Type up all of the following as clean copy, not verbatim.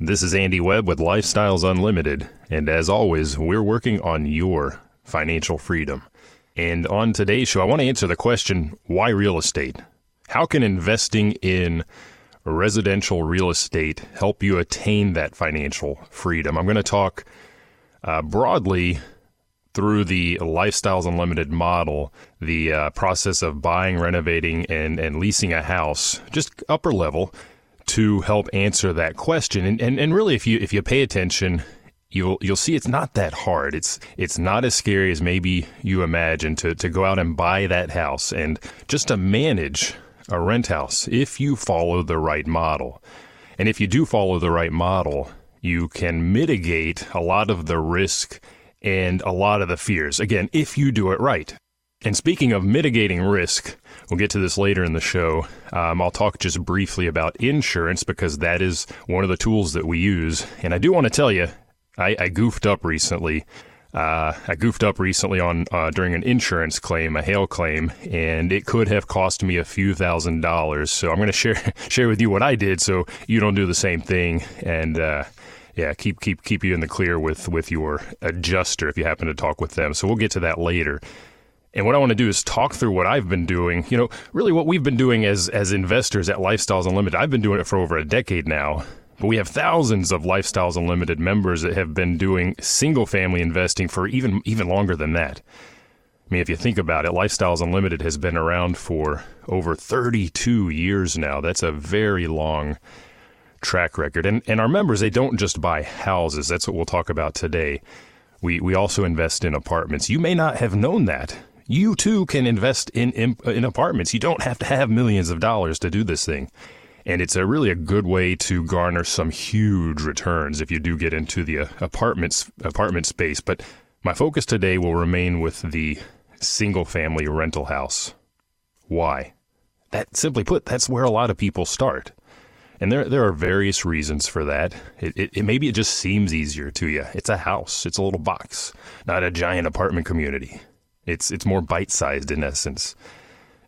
This is Andy Webb with Lifestyles Unlimited, and as always, we're working on your financial freedom. And on today's show, I want to answer the question, why real estate? How can investing in residential real estate help you attain that financial freedom? I'm going to talk broadly through the Lifestyles Unlimited model, the process of buying, renovating, and leasing a house, just upper level, to help answer that question. And really, if you pay attention, You'll see it's not that hard. It's not as scary as maybe you imagine to go out and buy that house and just to manage a rent house if you follow the right model. And if you do follow the right model, you can mitigate a lot of the risk and a lot of the fears, again, if you do it right. And speaking of mitigating risk, we'll get to this later in the show. I'll talk just briefly about insurance because that is one of the tools that we use. And I do want to tell you, I goofed up recently. During an insurance claim, a hail claim, and it could have cost me a few $1,000s. So I'm going to share with you what I did, so you don't do the same thing. And keep you in the clear with your adjuster if you happen to talk with them. So we'll get to that later. And what I want to do is talk through what I've been doing. You know, really what we've been doing as investors at Lifestyles Unlimited. I've been doing it for over a decade now. But we have thousands of Lifestyles Unlimited members that have been doing single-family investing for even longer than that. I mean, if you think about it, Lifestyles Unlimited has been around for over 32 years now. That's a very long track record. And our members, they don't just buy houses. That's what we'll talk about today. We also invest in apartments. You may not have known that. You, too, can invest in apartments. You don't have to have millions of dollars to do this thing. And it's really a good way to garner some huge returns if you do get into the apartment space. But my focus today will remain with the single-family rental house. Why? That, simply put, that's where a lot of people start. And there are various reasons for that. Maybe it just seems easier to you. It's a house. It's a little box, not a giant apartment community. It's more bite-sized in essence,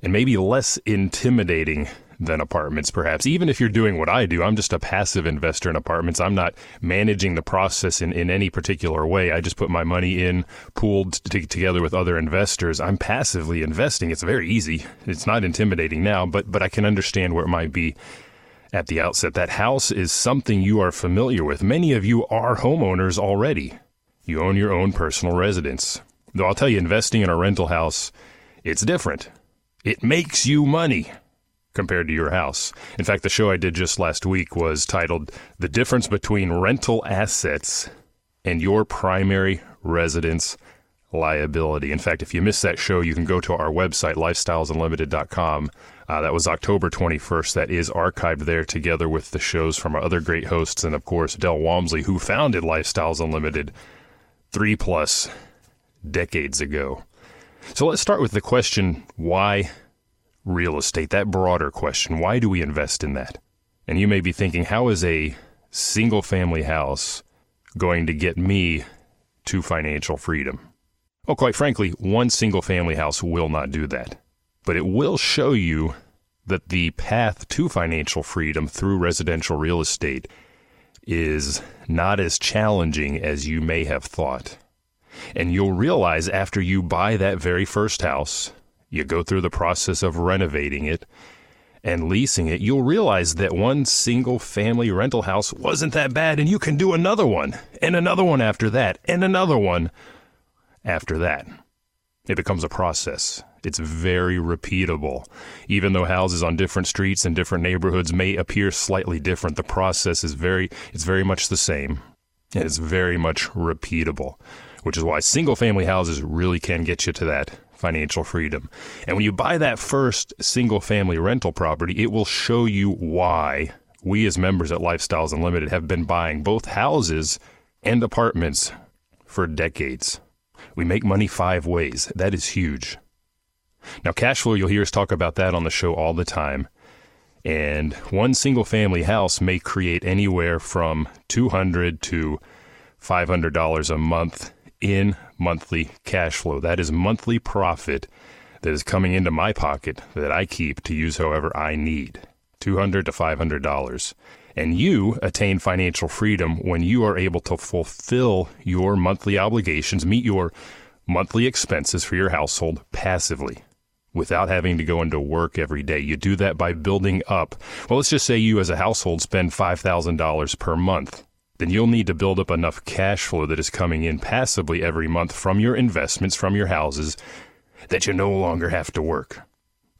and maybe less intimidating than apartments, perhaps. Even if you're doing what I do, I'm just a passive investor in apartments. I'm not managing the process in any particular way. I just put my money in, pooled together with other investors. I'm passively investing. It's very easy. It's not intimidating now, but I can understand where it might be at the outset. That house is something you are familiar with. Many of you are homeowners already. You own your own personal residence. Though I'll tell you, investing in a rental house, it's different. It makes you money compared to your house. In fact, the show I did just last week was titled The Difference Between Rental Assets and Your Primary Residence Liability. In fact, if you missed that show, you can go to our website, LifestylesUnlimited.com. That was October 21st. That is archived there together with the shows from our other great hosts and, of course, Del Walmsley, who founded Lifestyles Unlimited 3+ decades ago. So let's start with the question, why real estate, that broader question. Why do we invest in that? And you may be thinking, how is a single family house going to get me to financial freedom? Well, quite frankly, one single family house will not do that. But it will show you that the path to financial freedom through residential real estate is not as challenging as you may have thought. And you'll realize after you buy that very first house, you go through the process of renovating it and leasing it, you'll realize that one single-family rental house wasn't that bad, and you can do another one, and another one after that, and another one after that. It becomes a process. It's very repeatable. Even though houses on different streets and different neighborhoods may appear slightly different, the process is very much the same, and it's very much repeatable, which is why single-family houses really can get you to that financial freedom. And when you buy that first single family rental property, it will show you why we as members at Lifestyles Unlimited have been buying both houses and apartments for decades. We make money five ways. That is huge. Now, cash flow, you'll hear us talk about that on the show all the time. And one single-family house may create anywhere from $200 to $500 a month in monthly cash flow. That is monthly profit that is coming into my pocket that I keep to use however I need, $200 to $500. And you attain financial freedom when you are able to fulfill your monthly obligations, meet your monthly expenses for your household passively, without having to go into work every day. You do that by building up. Well, let's just say you as a household spend $5,000 per month. Then you'll need to build up enough cash flow that is coming in passively every month from your investments, from your houses, that you no longer have to work.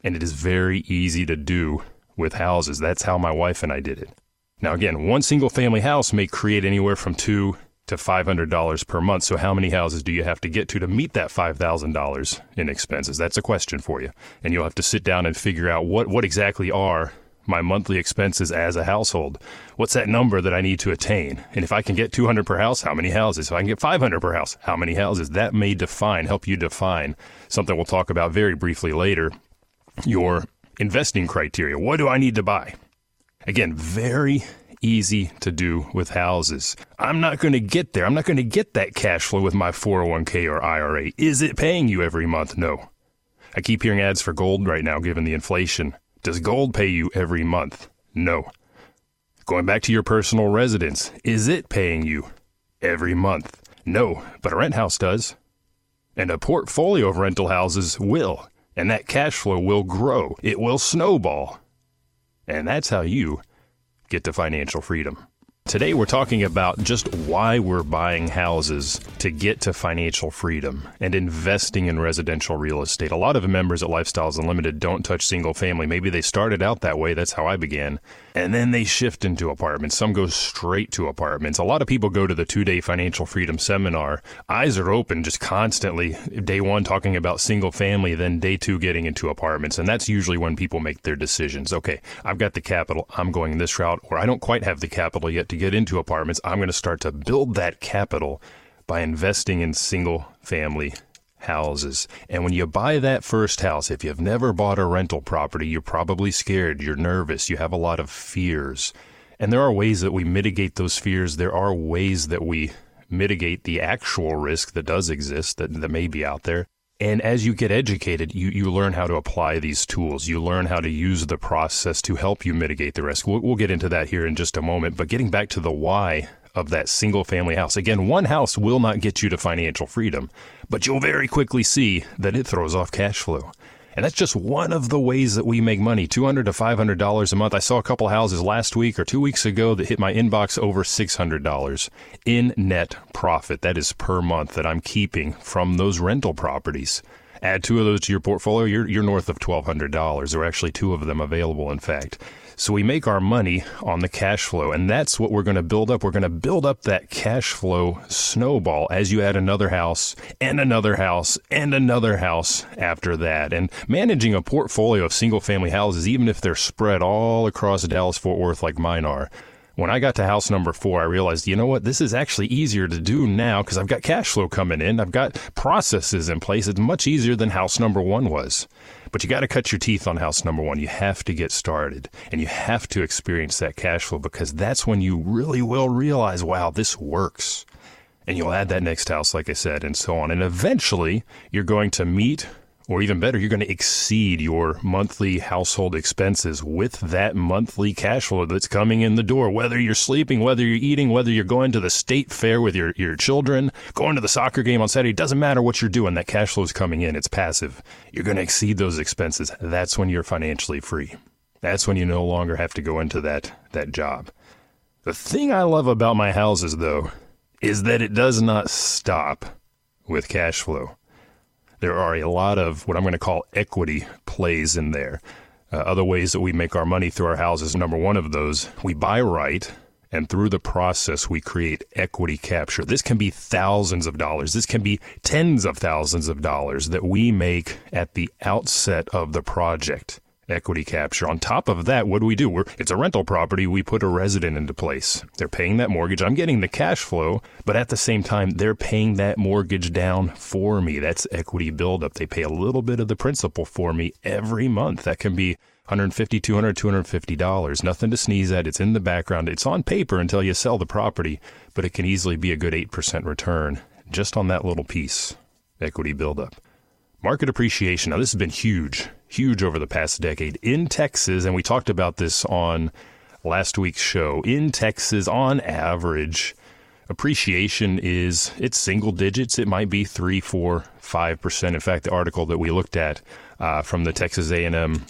And it is very easy to do with houses. That's how my wife and I did it. Now, again, one single family house may create anywhere from $200 to $500 per month. So how many houses do you have to get to meet that $5,000 in expenses? That's a question for you. And you'll have to sit down and figure out what exactly are my monthly expenses as a household. What's that number that I need to attain? And if I can get 200 per house, how many houses? If I can get 500 per house, how many houses? That may help you define something we'll talk about very briefly later, your investing criteria. What do I need to buy? Again, very easy to do with houses. I'm not going to get there. I'm not going to get that cash flow with my 401k or IRA. Is it paying you every month? No. I keep hearing ads for gold right now, given the inflation. Does gold pay you every month? No. Going back to your personal residence, is it paying you every month? No, but a rent house does. And a portfolio of rental houses will. And that cash flow will grow. It will snowball. And that's how you get to financial freedom. Today we're talking about just why we're buying houses to get to financial freedom and investing in residential real estate. A lot of members at Lifestyles Unlimited don't touch single family. Maybe they started out that way. That's how I began. And then they shift into apartments. Some go straight to apartments. A lot of people go to the two-day financial freedom seminar. Eyes are open just constantly. Day one talking about single family, then day two getting into apartments. And that's usually when people make their decisions. Okay, I've got the capital. I'm going this route. Or I don't quite have the capital yet to get into apartments, I'm going to start to build that capital by investing in single family houses. And when you buy that first house, if you've never bought a rental property, you're probably scared, you're nervous, you have a lot of fears. And there are ways that we mitigate those fears. There are ways that we mitigate the actual risk that does exist, that may be out there. And as you get educated, you learn how to apply these tools. You learn how to use the process to help you mitigate the risk. We'll get into that here in just a moment. But getting back to the why of that single family house. Again, one house will not get you to financial freedom, but you'll very quickly see that it throws off cash flow. And that's just one of the ways that we make money, $200 to $500 a month. I saw a couple houses last week or 2 weeks ago that hit my inbox over $600 in net profit. That is per month that I'm keeping from those rental properties. Add two of those to your portfolio, you're north of $1,200. There are actually two of them available, in fact. So we make our money on the cash flow, and that's what we're going to build up. We're going to build up that cash flow snowball as you add another house and another house and another house after that. And managing a portfolio of single-family houses, even if they're spread all across Dallas-Fort Worth like mine are, when I got to house number 4, I realized, you know what, this is actually easier to do now because I've got cash flow coming in. I've got processes in place. It's much easier than house number 1 was. But you got to cut your teeth on house number 1. You have to get started and you have to experience that cash flow because that's when you really will realize, wow, this works. And you'll add that next house, like I said, and so on. And eventually you're going to meet, or even better, you're going to exceed your monthly household expenses with that monthly cash flow that's coming in the door, whether you're sleeping, whether you're eating, whether you're going to the state fair with your children, going to the soccer game on Saturday. It doesn't matter what you're doing. That cash flow is coming in. It's passive. You're going to exceed those expenses. That's when you're financially free. That's when you no longer have to go into that job. The thing I love about my houses, though, is that it does not stop with cash flow. There are a lot of what I'm going to call equity plays in there. Other ways that we make our money through our houses. Number one of those, we buy right, and through the process, we create equity capture. This can be thousands of dollars. This can be tens of thousands of dollars that we make at the outset of the project. equity capture. On top of that, what do we do? It's a rental property. We put a resident into place. They're paying that mortgage. I'm getting the cash flow, but at the same time, they're paying that mortgage down for me. That's equity buildup. They pay a little bit of the principal for me every month. That can be $150, $200, $250. Nothing to sneeze at. It's in the background. It's on paper until you sell the property, but it can easily be a good 8% return just on that little piece, equity buildup. Market appreciation. Now, this has been huge over the past decade in Texas. And we talked about this on last week's show. In Texas, on average, appreciation is, it's single digits. It might be 3%, 4%, 5%. In fact, the article that we looked at from the Texas A&M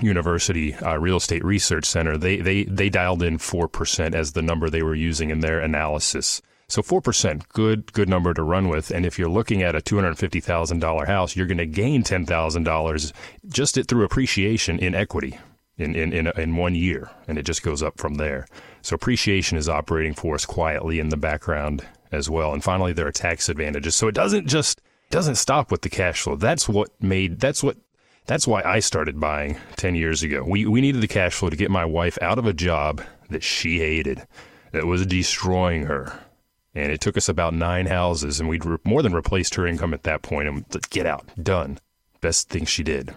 University Real Estate Research Center, they dialed in 4% as the number they were using in their analysis. So 4%, good number to run with. And if you're looking at a $250,000 house, you're going to gain $10,000 just through appreciation in equity in 1 year. And it just goes up from there. So appreciation is operating for us quietly in the background as well. And finally, there are tax advantages. So it doesn't stop with the cash flow. That's why I started buying 10 years ago. We needed the cash flow to get my wife out of a job that she hated, that was destroying her. And it took us about 9 houses, and we'd more than replaced her income at that point. And get out, done. Best thing she did.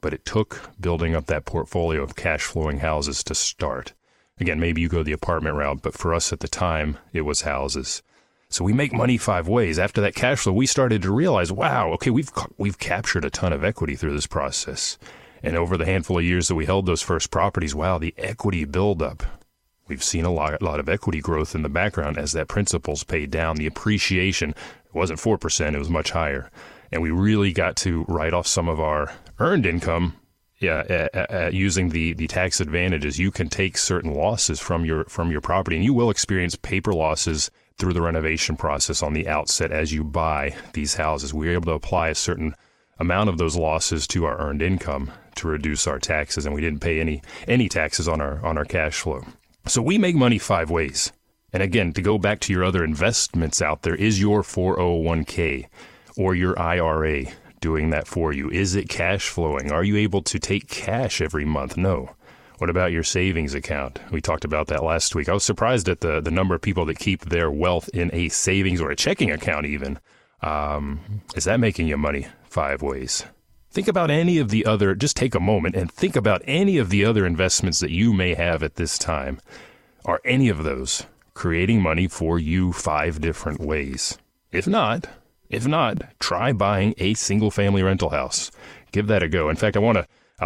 But it took building up that portfolio of cash flowing houses to start. Again, maybe you go the apartment route, but for us at the time, it was houses. So we make money 5 ways. After that cash flow, we started to realize, wow, okay, we've captured a ton of equity through this process. And over the handful of years that we held those first properties, wow, the equity buildup. We've seen a lot of equity growth in the background as that principal's paid down. The appreciation, it wasn't 4%, it was much higher. And we really got to write off some of our earned income using the tax advantages. You can take certain losses from your property, and you will experience paper losses through the renovation process on the outset as you buy these houses. We were able to apply a certain amount of those losses to our earned income to reduce our taxes, and we didn't pay any taxes on our cash flow. So we make money 5 ways. And again, to go back to your other investments out there, is your 401k or your IRA doing that for you? Is it cash flowing? Are you able to take cash every month? No. What about your savings account? We talked about that last week. I was surprised at the number of people that keep their wealth in a savings or a checking account even. Is that making you money 5 ways? Think about any of the other, just take a moment and think about any of the other investments that you may have at this time. Are any of those creating money for you 5 different ways? If not, try buying a single-family rental house. Give that a go. In fact, I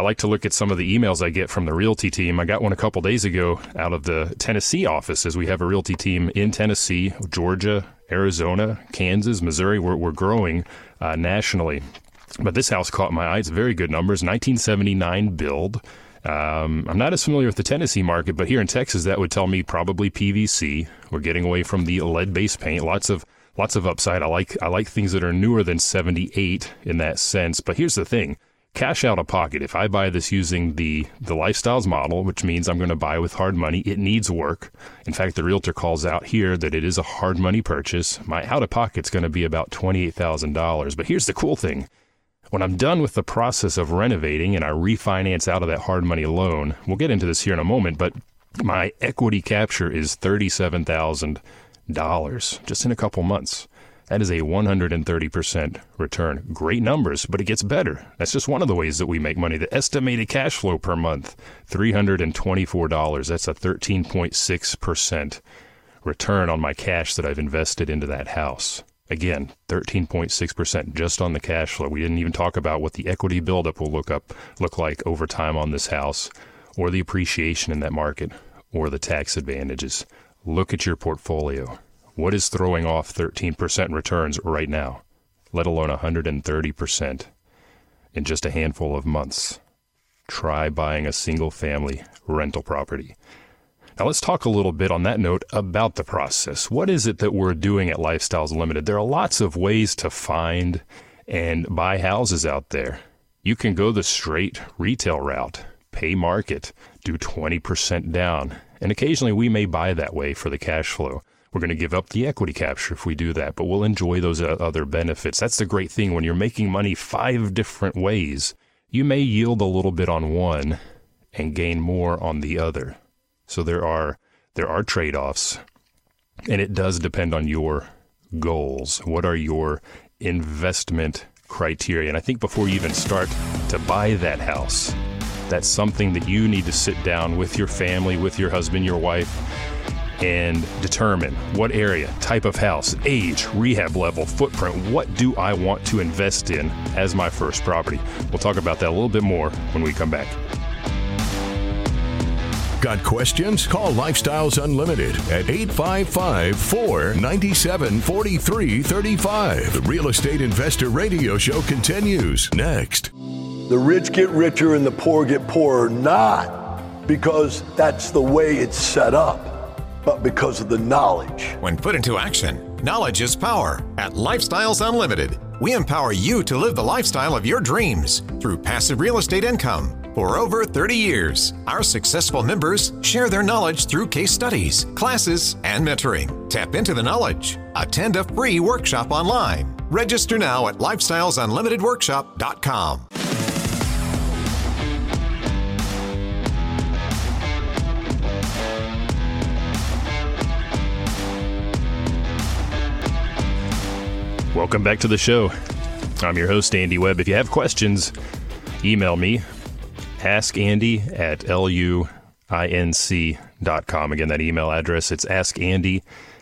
like to look at some of the emails I get from the realty team. I got one a couple days ago out of the Tennessee offices. We have a realty team in Tennessee, Georgia, Arizona, Kansas, Missouri. We're growing nationally. But this house caught my eye. It's very good numbers, 1979 build. I'm not as familiar with the Tennessee market, but here in Texas, that would tell me probably PVC. We're getting away from the lead-based paint. Lots of upside. I like things that are newer than 78 in that sense. But here's the thing. Cash out of pocket. If I buy this using the Lifestyles model, which means I'm going to buy with hard money, it needs work. In fact, the realtor calls out here that it is a hard money purchase. My out of pocket's going to be about $28,000. But here's the cool thing. When I'm done with the process of renovating and I refinance out of that hard money loan, we'll get into this here in a moment, but my equity capture is $37,000 just in a couple months. That is a 130% return. Great numbers, but it gets better. That's just one of the ways that we make money. The estimated cash flow per month, $324. That's a 13.6% return on my cash that I've invested into that house. Again, 13.6% just on the cash flow. We didn't even talk about what the equity buildup will look like over time on this house, or the appreciation in that market, or the tax advantages. Look at your portfolio. What is throwing off 13% returns right now, let alone 130% in just a handful of months? Try buying a single-family rental property. Now, let's talk a little bit on that note about the process. What is it that we're doing at Lifestyles Unlimited? There are lots of ways to find and buy houses out there. You can go the straight retail route, pay market, do 20% down, and occasionally we may buy that way for the cash flow. We're going to give up the equity capture if we do that, but we'll enjoy those other benefits. That's the great thing. When you're making money 5 different ways, you may yield a little bit on one and gain more on the other. So there are trade-offs, and it does depend on your goals. What are your investment criteria? And I think before you even start to buy that house, that's something that you need to sit down with your family, with your husband, your wife, and determine what area, type of house, age, rehab level, footprint. What do I want to invest in as my first property? We'll talk about that a little bit more when we come back. Got questions? Call Lifestyles Unlimited at 855-497-4335. The Real Estate Investor Radio Show continues next. The rich get richer and the poor get poorer, not because that's the way it's set up, but because of the knowledge. When put into action, knowledge is power. At Lifestyles Unlimited, we empower you to live the lifestyle of your dreams through passive real estate income. For over 30 years, our successful members share their knowledge through case studies, classes, and mentoring. Tap into the knowledge. Attend a free workshop online. Register now at LifestylesUnlimitedWorkshop.com. Welcome back to the show. I'm your host, Andy Webb. If you have questions, email me. AskAndy at LUINC.com. Again, that email address, it's AskAndy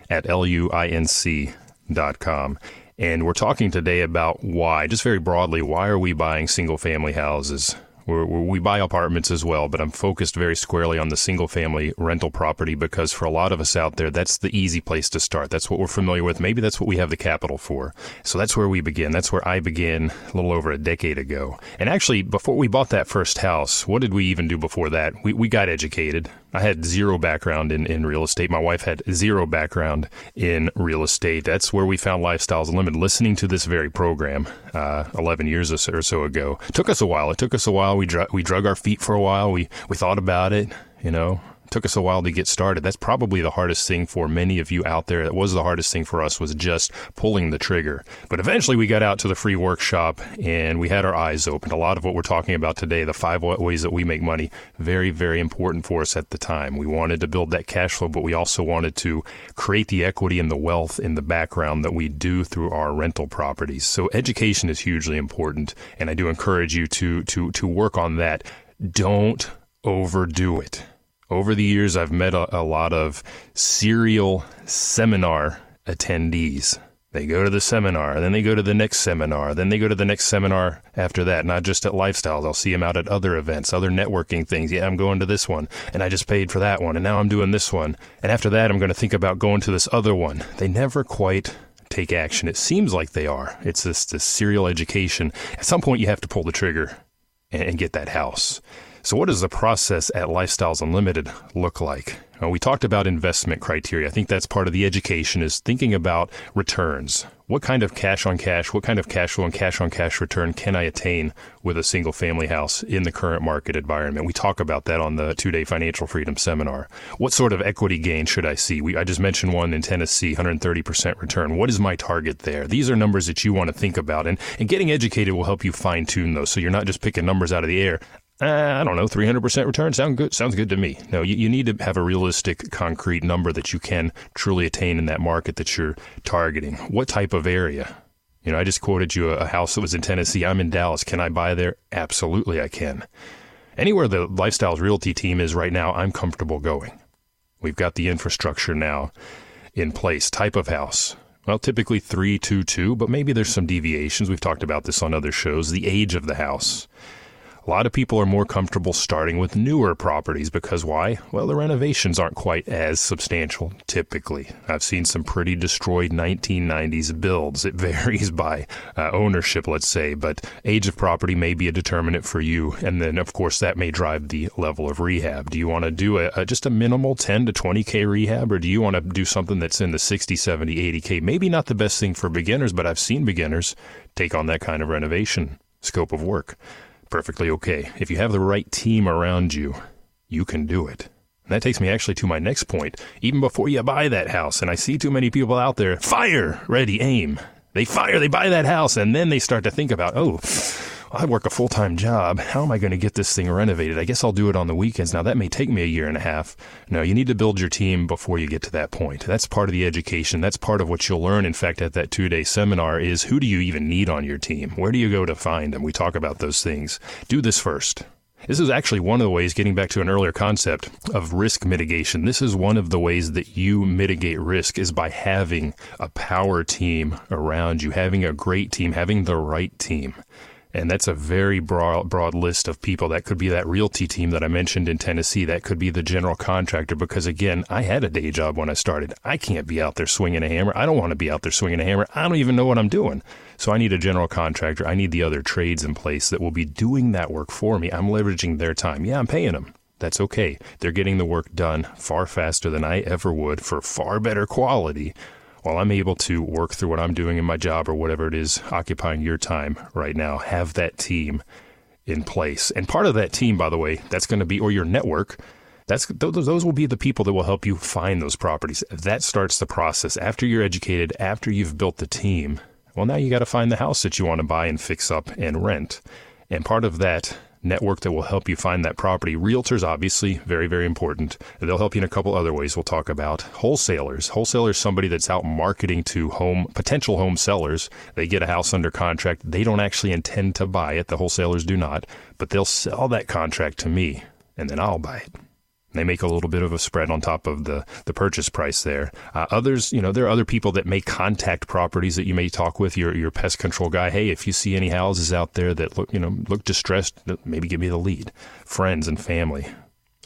at LUINC.com. And we're talking today about why, just very broadly, why are we buying single-family houses? We buy apartments as well, but I'm focused very squarely on the single-family rental property because for a lot of us out there, that's the easy place to start. That's what we're familiar with. Maybe that's what we have the capital for. So that's where we begin. That's where I began a little over a decade ago. And actually, before we bought that first house, what did we even do before that? We got educated. I had zero background in real estate. My wife had zero background in real estate. That's where we found Lifestyles Unlimited. Listening to this very program 11 years or so ago. Took us a while. It took us a while. We drug our feet for a while. We thought about it, you know. Took us a while to get started. That's probably the hardest thing for many of you out there. That was the hardest thing for us, was just pulling the trigger. But eventually we got out to the free workshop and we had our eyes open. A lot of what we're talking about today, the 5 ways that we make money, very, very important for us at the time. We wanted to build that cash flow, but we also wanted to create the equity and the wealth in the background that we do through our rental properties. So education is hugely important. And I do encourage you to work on that. Don't overdo it. Over the years, I've met a lot of serial seminar attendees. They go to the seminar, then they go to the next seminar, then they go to the next seminar after that, not just at Lifestyles. I'll see them out at other events, other networking things. Yeah, I'm going to this one, and I just paid for that one, and now I'm doing this one. And after that, I'm going to think about going to this other one. They never quite take action. It seems like they are. It's this serial education. At some point, you have to pull the trigger and get that house. So what does the process at Lifestyles Unlimited look like? We talked about investment criteria. I think that's part of the education, is thinking about returns. What kind of cash on cash, what kind of cash flow and cash return can I attain with a single family house in the current market environment? We talk about that on the 2-day Financial Freedom Seminar. What sort of equity gain should I see? I just mentioned one in Tennessee, 130% return. What is my target there? These are numbers that you want to think about, and getting educated will help you fine tune those. So you're not just picking numbers out of the air. I don't know, 300% return? Sounds good to me. No, you need to have a realistic, concrete number that you can truly attain in that market that you're targeting. What type of area? You know, I just quoted you a house that was in Tennessee. I'm in Dallas. Can I buy there? Absolutely, I can. Anywhere the Lifestyles Realty team is right now, I'm comfortable going. We've got the infrastructure now in place. Type of house. Well, typically 322, but maybe there's some deviations. We've talked about this on other shows. The age of the house. A lot of people are more comfortable starting with newer properties because why? Well, the renovations aren't quite as substantial, typically. I've seen some pretty destroyed 1990s builds. It varies by ownership, let's say, but age of property may be a determinant for you. And then, of course, that may drive the level of rehab. Do you want to do just a minimal 10 to 20K rehab, or do you want to do something that's in the 60, 70, 80K? Maybe not the best thing for beginners, but I've seen beginners take on that kind of renovation scope of work. Perfectly okay. If you have the right team around you, you can do it. And that takes me actually to my next point. Even before you buy that house, and I see too many people out there, fire, ready, aim. They buy that house, and then they start to think about, oh, I work a full-time job. How am I going to get this thing renovated? I guess I'll do it on the weekends. Now, that may take me a year and a half. No, you need to build your team before you get to that point. That's part of the education. That's part of what you'll learn, in fact, at that two-day seminar is who do you even need on your team? Where do you go to find them? We talk about those things. Do this first. This is actually one of the ways, getting back to an earlier concept of risk mitigation, this is one of the ways that you mitigate risk is by having a power team around you, having a great team, having the right team. And that's a very broad list of people. That could be that realty team that I mentioned in Tennessee. That could be the general contractor because, again, I had a day job when I started. I can't be out there swinging a hammer. I don't want to be out there swinging a hammer. I don't even know what I'm doing. So I need a general contractor. I need the other trades in place that will be doing that work for me. I'm leveraging their time. Yeah, I'm paying them. That's okay. They're getting the work done far faster than I ever would for far better quality while I'm able to work through what I'm doing in my job or whatever it is occupying your time right now. Have that team in place. And part of that team, by the way, that's going to be, or your network, those will be the people that will help you find those properties. That starts the process. After you're educated, after you've built the team, well, now you got to find the house that you want to buy and fix up and rent. And part of that network that will help you find that property. Realtors, obviously, very, very important. They'll help you in a couple other ways we'll talk about. Wholesalers. Wholesalers, somebody that's out marketing to potential home sellers. They get a house under contract. They don't actually intend to buy it. The wholesalers do not, but they'll sell that contract to me, and then I'll buy it. They make a little bit of a spread on top of the purchase price there. Others, you know, there are other people that may contact properties that you may talk with, your pest control guy. Hey, if you see any houses out there that look distressed, maybe give me the lead. Friends and family.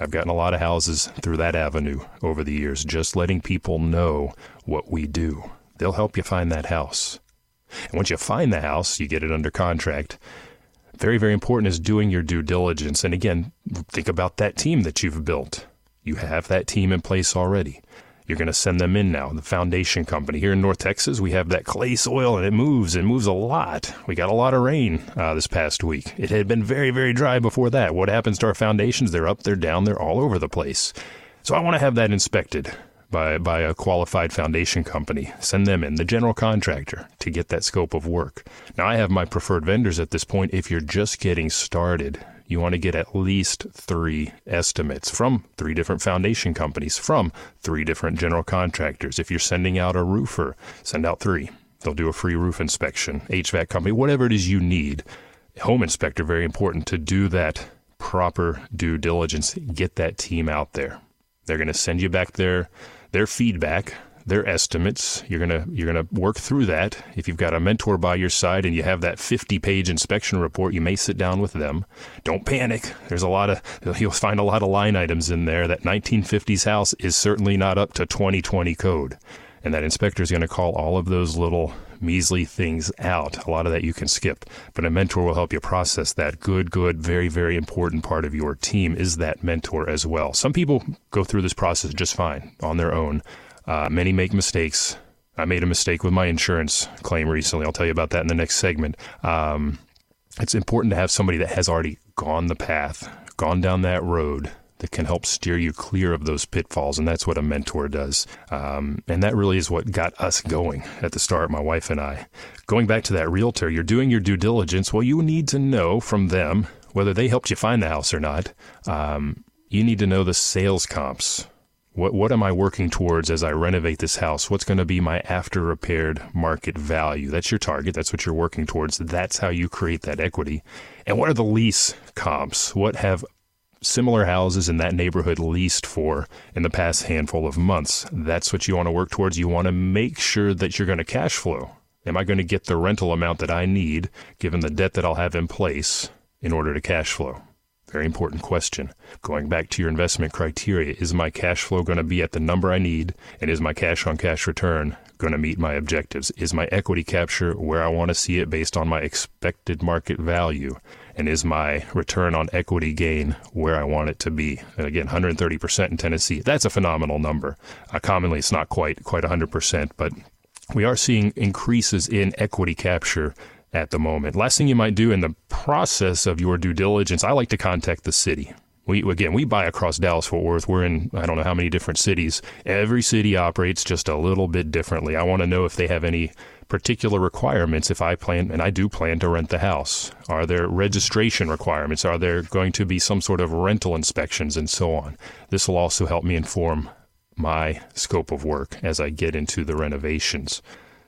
I've gotten a lot of houses through that avenue over the years, just letting people know what we do. They'll help you find that house. And once you find the house, you get it under contract. Very, very important is doing your due diligence. And again, think about that team that you've built. You have that team in place already. You're going to send them in now, the foundation company. Here in North Texas, we have that clay soil, and it moves a lot. We got a lot of rain this past week. It had been very, very dry before that. What happens to our foundations? They're up, they're down, they're all over the place. So I want to have that inspected by a qualified foundation company. Send them in, the general contractor, to get that scope of work. Now, I have my preferred vendors at this point. If you're just getting started, you want to get at least 3 estimates from 3 different foundation companies, from 3 different general contractors. If you're sending out a roofer, send out 3. They'll do a free roof inspection, HVAC company, whatever it is you need. Home inspector, very important to do that proper due diligence. Get that team out there. They're going to send you back their feedback, their estimates. You're gonna work through that. If you've got a mentor by your side and you have that 50-page inspection report, you may sit down with them. Don't panic. You'll find a lot of line items in there. That 1950s house is certainly not up to 2020 code. And that inspector is going to call all of those little measly things out. A lot of that you can skip, but a mentor will help you process that. Good, very, very important part of your team is that mentor as well. Some people go through this process just fine on their own. Many make mistakes. I made a mistake with my insurance claim recently. I'll tell you about that in the next segment. It's important to have somebody that has already gone the path, gone down that road, that can help steer you clear of those pitfalls, and that's what a mentor does. And that really is what got us going at the start, my wife and I. Going back to that realtor, you're doing your due diligence. Well, you need to know from them whether they helped you find the house or not. You need to know the sales comps. What am I working towards as I renovate this house? What's going to be my after-repaired market value? That's your target. That's what you're working towards. That's how you create that equity. And what are the lease comps? What have similar houses in that neighborhood leased for in the past handful of months? That's what you want to work towards. You want to make sure that you're going to cash flow. Am I going to get the rental amount that I need, given the debt that I'll have in place, in order to cash flow? Very important question. Going back to your investment criteria, is my cash flow going to be at the number I need? And is my cash on cash return going to meet my objectives? Is my equity capture where I want to see it based on my expected market value? And is my return on equity gain where I want it to be? And again, 130% in Tennessee. That's a phenomenal number. Commonly, it's not quite 100%, but we are seeing increases in equity capture at the moment. Last thing you might do in the process of your due diligence, I like to contact the city. We buy across Dallas-Fort Worth. We're in, I don't know how many different cities. Every city operates just a little bit differently. I want to know if they have any particular requirements if I plan, and I do plan to rent the house? Are there registration requirements? Are there going to be some sort of rental inspections and so on? This will also help me inform my scope of work as I get into the renovations.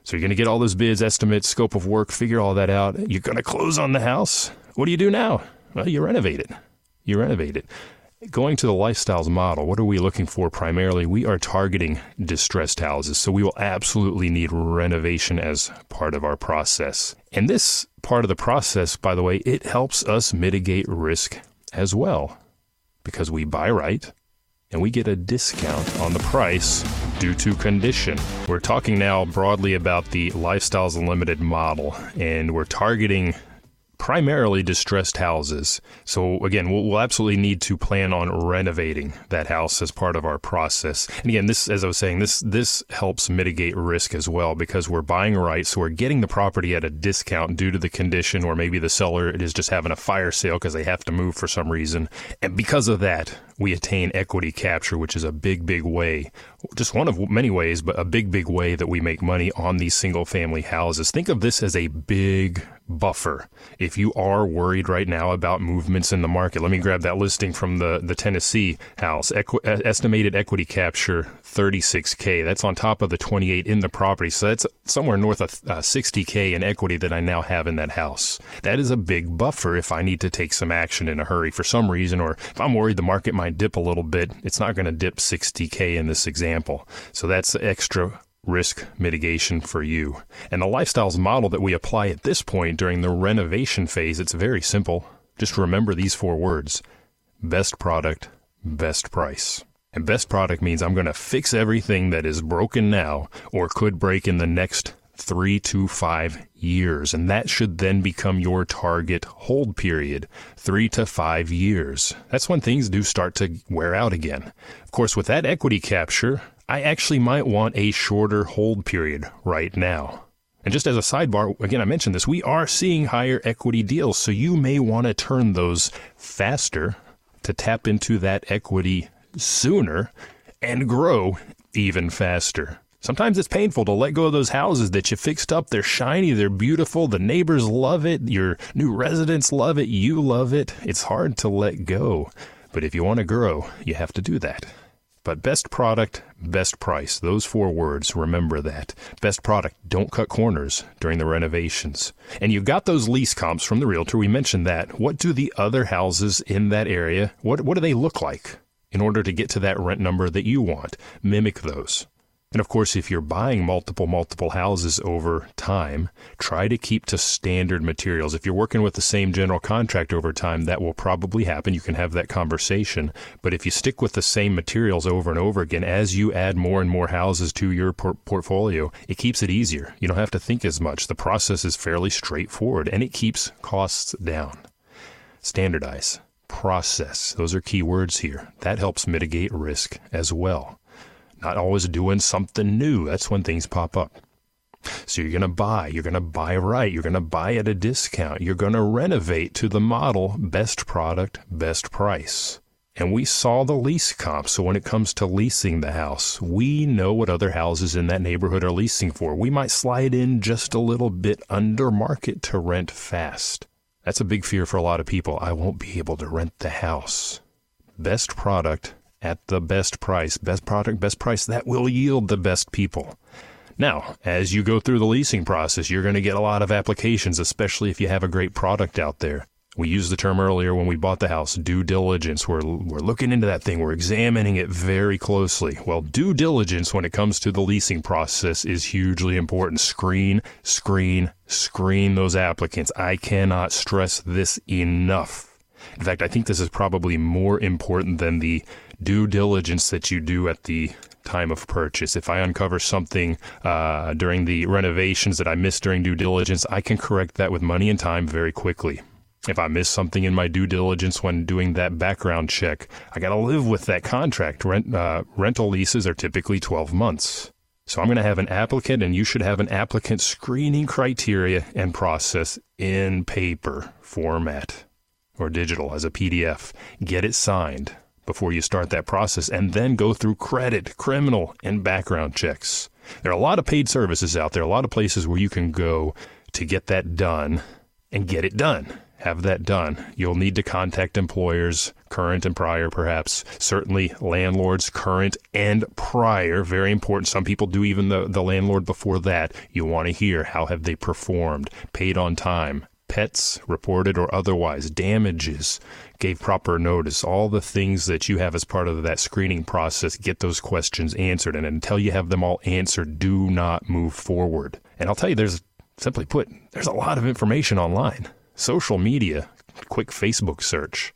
So you're going to get all those bids, estimates, scope of work, figure all that out. You're going to close on the house. What do you do now? Well, you renovate it. You renovate it. Going to the Lifestyles model, what are we looking for primarily? We are targeting distressed houses, so we will absolutely need renovation as part of our process. And this part of the process, by the way, it helps us mitigate risk as well, because we buy right and we get a discount on the price due to condition. We're talking now broadly about the Lifestyles Unlimited model, and we're targeting primarily distressed houses. So again, we'll absolutely need to plan on renovating that house as part of our process. And again, this, as I was saying, this helps mitigate risk as well, because we're buying right, so we're getting the property at a discount due to the condition, or maybe the seller is just having a fire sale because they have to move for some reason. And because of that, we attain equity capture, which is a big, big way, just one of many ways, but a big, big way that we make money on these single family houses. Think of this as a big buffer. If you are worried right now about movements in the market, let me grab that listing from the Tennessee house. Estimated equity capture, $36K. That's on top of the $28K in the property. So that's somewhere north of $60K in equity that I now have in that house. That is a big buffer if I need to take some action in a hurry for some reason, or if I'm worried the market might dip a little bit. It's not going to dip $60K in this example. So that's extra risk mitigation for you. And the Lifestyles model that we apply at this point during the renovation phase, it's very simple. Just remember these four words: best product, best price. And best product means I'm going to fix everything that is broken now or could break in the next 3 to 5 years. And that should then become your target hold period, 3 to 5 years. That's when things do start to wear out again. Of course, with that equity capture, I actually might want a shorter hold period right now. And just as a sidebar, again, I mentioned this, we are seeing higher equity deals, so you may want to turn those faster to tap into that equity sooner and grow even faster. Sometimes it's painful to let go of those houses that you fixed up. They're shiny, they're beautiful, the neighbors love it, your new residents love it, you love it. It's hard to let go, but if you want to grow, you have to do that. But best product, best price, those four words, remember that. Best product, don't cut corners during the renovations. And you've got those lease comps from the realtor, we mentioned that. What do the other houses in that area, what do they look like in order to get to that rent number that you want? Mimic those. And of course, if you're buying multiple houses over time, try to keep to standard materials. If you're working with the same general contractor over time, that will probably happen. You can have that conversation. But if you stick with the same materials over and over again, as you add more and more houses to your portfolio, it keeps it easier. You don't have to think as much. The process is fairly straightforward, and it keeps costs down. Standardize, process. Those are key words here. That helps mitigate risk as well. Not always doing something new. That's when things pop up. So you're going to buy right, you're going to buy at a discount, you're going to renovate to the model, best product, best price. And we saw the lease comp. So when it comes to leasing the house, we know what other houses in that neighborhood are leasing for. We might slide in just a little bit under market to rent fast. That's a big fear for a lot of people. I won't be able to rent the house. Best product at the best price. Best product, best price, that will yield the best people. Now, as you go through the leasing process, you're going to get a lot of applications, especially if you have a great product out there. We used the term earlier when we bought the house, due diligence. We're looking into that thing. We're examining it very closely. Well, due diligence when it comes to the leasing process is hugely important. Screen those applicants. I cannot stress this enough. In fact, I think this is probably more important than the due diligence that you do at the time of purchase. If I uncover something during the renovations that I missed during due diligence, I can correct that with money and time very quickly. If I miss something in my due diligence when doing that background check, I got to live with that contract. Rental leases are typically 12 months. So I'm going to have an applicant, and you should have an applicant screening criteria and process in paper format or digital as a PDF. Get it signed before you start that process, and then go through credit, criminal, and background checks. There are a lot of paid services out there, a lot of places where you can go to get that done and get it done. Have that done. You'll need to contact employers, current and prior perhaps, certainly landlords, current and prior, very important. Some people do even the landlord before that. You want to hear how have they performed, paid on time, pets reported or otherwise, damages, gave proper notice, all the things that you have as part of that screening process, get those questions answered. And until you have them all answered, do not move forward. And I'll tell you, there's a lot of information online. Social media, quick Facebook search,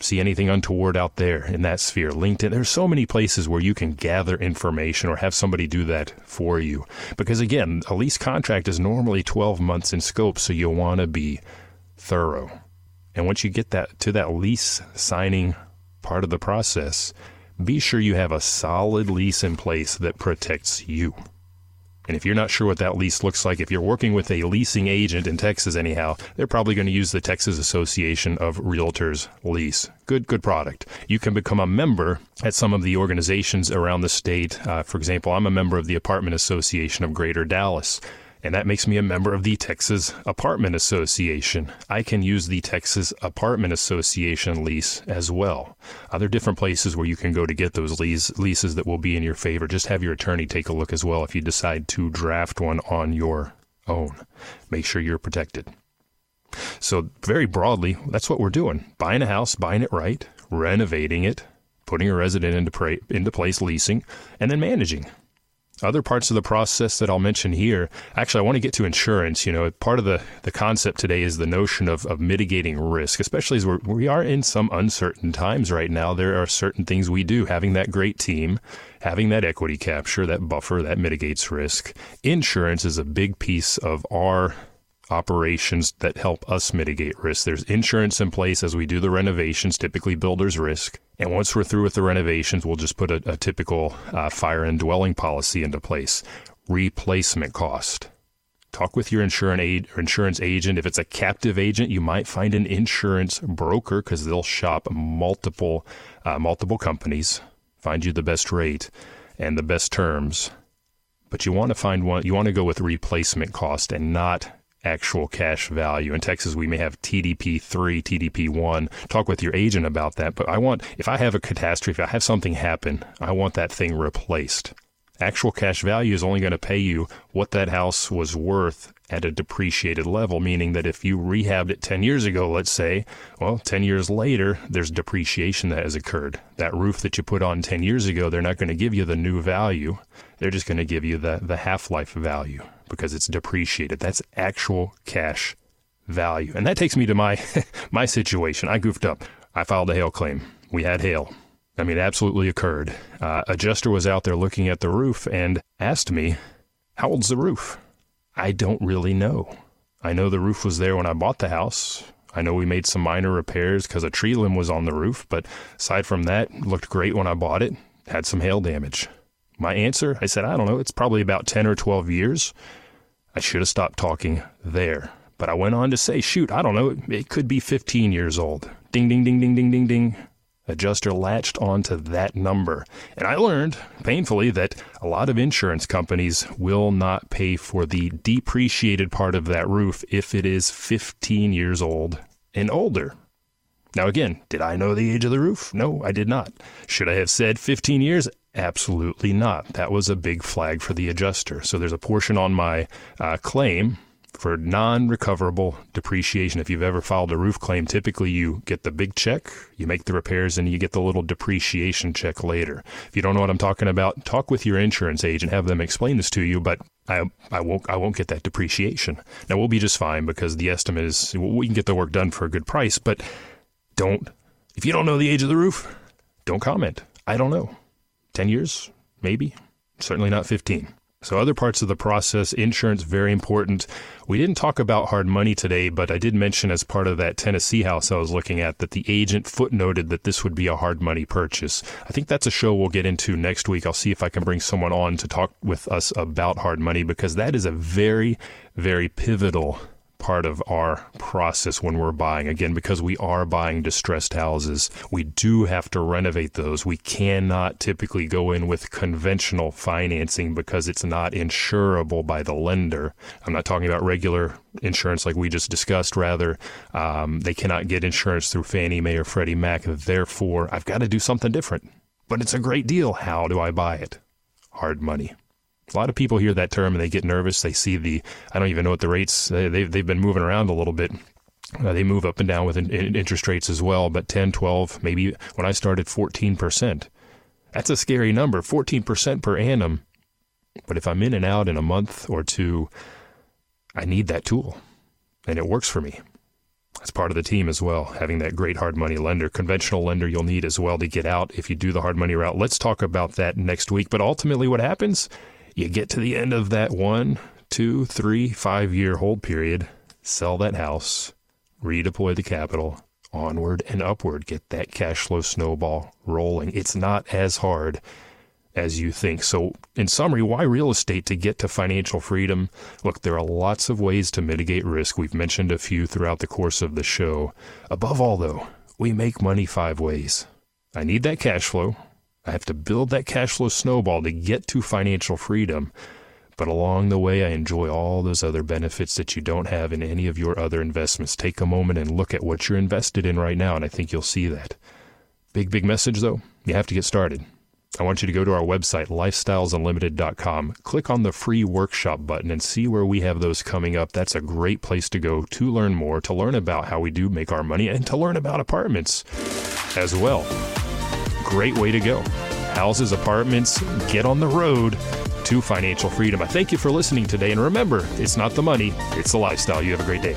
see anything untoward out there in that sphere. LinkedIn, there's so many places where you can gather information or have somebody do that for you. Because again, a lease contract is normally 12 months in scope, so you'll want to be thorough. And once you get that to that lease signing part of the process, be sure you have a solid lease in place that protects you. And if you're not sure what that lease looks like, if you're working with a leasing agent in Texas anyhow, they're probably going to use the Texas Association of Realtors lease. Good product. You can become a member at some of the organizations around the state. For example, I'm a member of the Apartment Association of Greater Dallas, and that makes me a member of the Texas Apartment Association. I can use the Texas Apartment Association lease as well. There are different places where you can go to get those leases that will be in your favor. Just have your attorney take a look as well if you decide to draft one on your own. Make sure you're protected. So very broadly, that's what we're doing. Buying a house, buying it right, renovating it, putting a resident into place, leasing, and then managing. Other parts of the process that I'll mention here, actually I want to get to insurance. You know, part of the concept today is the notion of mitigating risk, especially as we are in some uncertain times right now. There are certain things we do. Having that great team, having that equity capture, that buffer, that mitigates risk. Insurance is a big piece of our operations that help us mitigate risk. There's insurance in place as we do the renovations, typically builder's risk. And once we're through with the renovations, we'll just put a typical fire and dwelling policy into place. Replacement cost. Talk with your insurance agent. If it's a captive agent, you might find an insurance broker because they'll shop multiple companies, find you the best rate and the best terms. But you want to find one. You want to go with replacement cost and not actual cash value. In Texas, we may have TDP3, TDP1. Talk with your agent about that. But if I have a catastrophe, if I have something happen, I want that thing replaced. Actual cash value is only going to pay you what that house was worth at a depreciated level, meaning that if you rehabbed it 10 years ago, let's say, well, 10 years later, there's depreciation that has occurred. That roof that you put on 10 years ago, they're not going to give you the new value. They're just going to give you the half-life value because it's depreciated. That's actual cash value. And that takes me to my situation. I goofed up. I filed a hail claim. We had hail. I mean, it absolutely occurred. Adjuster was out there looking at the roof and asked me, how old's the roof? I don't really know. I know the roof was there when I bought the house. I know we made some minor repairs because a tree limb was on the roof, but aside from that, it looked great when I bought it. Had some hail damage. My answer, I said, I don't know. It's probably about 10 or 12 years. I should have stopped talking there. But I went on to say, shoot, I don't know. It could be 15 years old. Ding, ding, ding, ding, ding, ding, ding. Adjuster latched onto that number. And I learned, painfully, that a lot of insurance companies will not pay for the depreciated part of that roof if it is 15 years old and older. Now again, did I know the age of the roof? No, I did not. Should I have said 15 years? Absolutely not. That was a big flag for the adjuster. So there's a portion on my claim for non-recoverable depreciation. If you've ever filed a roof claim, typically you get the big check, you make the repairs, and you get the little depreciation check later. If you don't know what I'm talking about, talk with your insurance agent, have them explain this to you, but I won't get that depreciation. Now, we'll be just fine because the estimate is, we can get the work done for a good price, but if you don't know the age of the roof, don't comment. I don't know. 10 years, maybe, certainly not 15. So other parts of the process, insurance, very important. We didn't talk about hard money today, but I did mention as part of that Tennessee house I was looking at that the agent footnoted that this would be a hard money purchase. I think that's a show we'll get into next week. I'll see if I can bring someone on to talk with us about hard money because that is a very, very pivotal part of our process when we're buying. Again, because we are buying distressed houses, we do have to renovate those. We cannot typically go in with conventional financing because it's not insurable by the lender. I'm not talking about regular insurance like we just discussed. Rather, they cannot get insurance through Fannie Mae or Freddie Mac. Therefore, I've got to do something different. But it's a great deal. How do I buy it? Hard money. A lot of people hear that term and they get nervous. They see the, I don't even know what the rates, they've been moving around a little bit. They move up and down with interest rates as well, but 10, 12, maybe when I started, 14%. That's a scary number, 14% per annum. But if I'm in and out in a month or two, I need that tool, and it works for me. That's part of the team as well, having that great hard money lender. Conventional lender you'll need as well to get out if you do the hard money route. Let's talk about that next week. But ultimately what happens, you get to the end of that 1, 2, 3, 5 year hold period, sell that house, redeploy the capital, onward and upward, get that cash flow snowball rolling. It's not as hard as you think. So in summary, why real estate to get to financial freedom? Look, there are lots of ways to mitigate risk. We've mentioned a few throughout the course of the show. Above all, though, we make money 5 ways. I need that cash flow. I have to build that cash flow snowball to get to financial freedom. But along the way, I enjoy all those other benefits that you don't have in any of your other investments. Take a moment and look at what you're invested in right now, and I think you'll see that. Big, big message, though. You have to get started. I want you to go to our website, LifestylesUnlimited.com. Click on the free workshop button and see where we have those coming up. That's a great place to go to learn more, to learn about how we do make our money, and to learn about apartments as well. Great way to go. Houses, apartments, get on the road to financial freedom. I thank you for listening today. And remember, it's not the money, it's the lifestyle. You have a great day.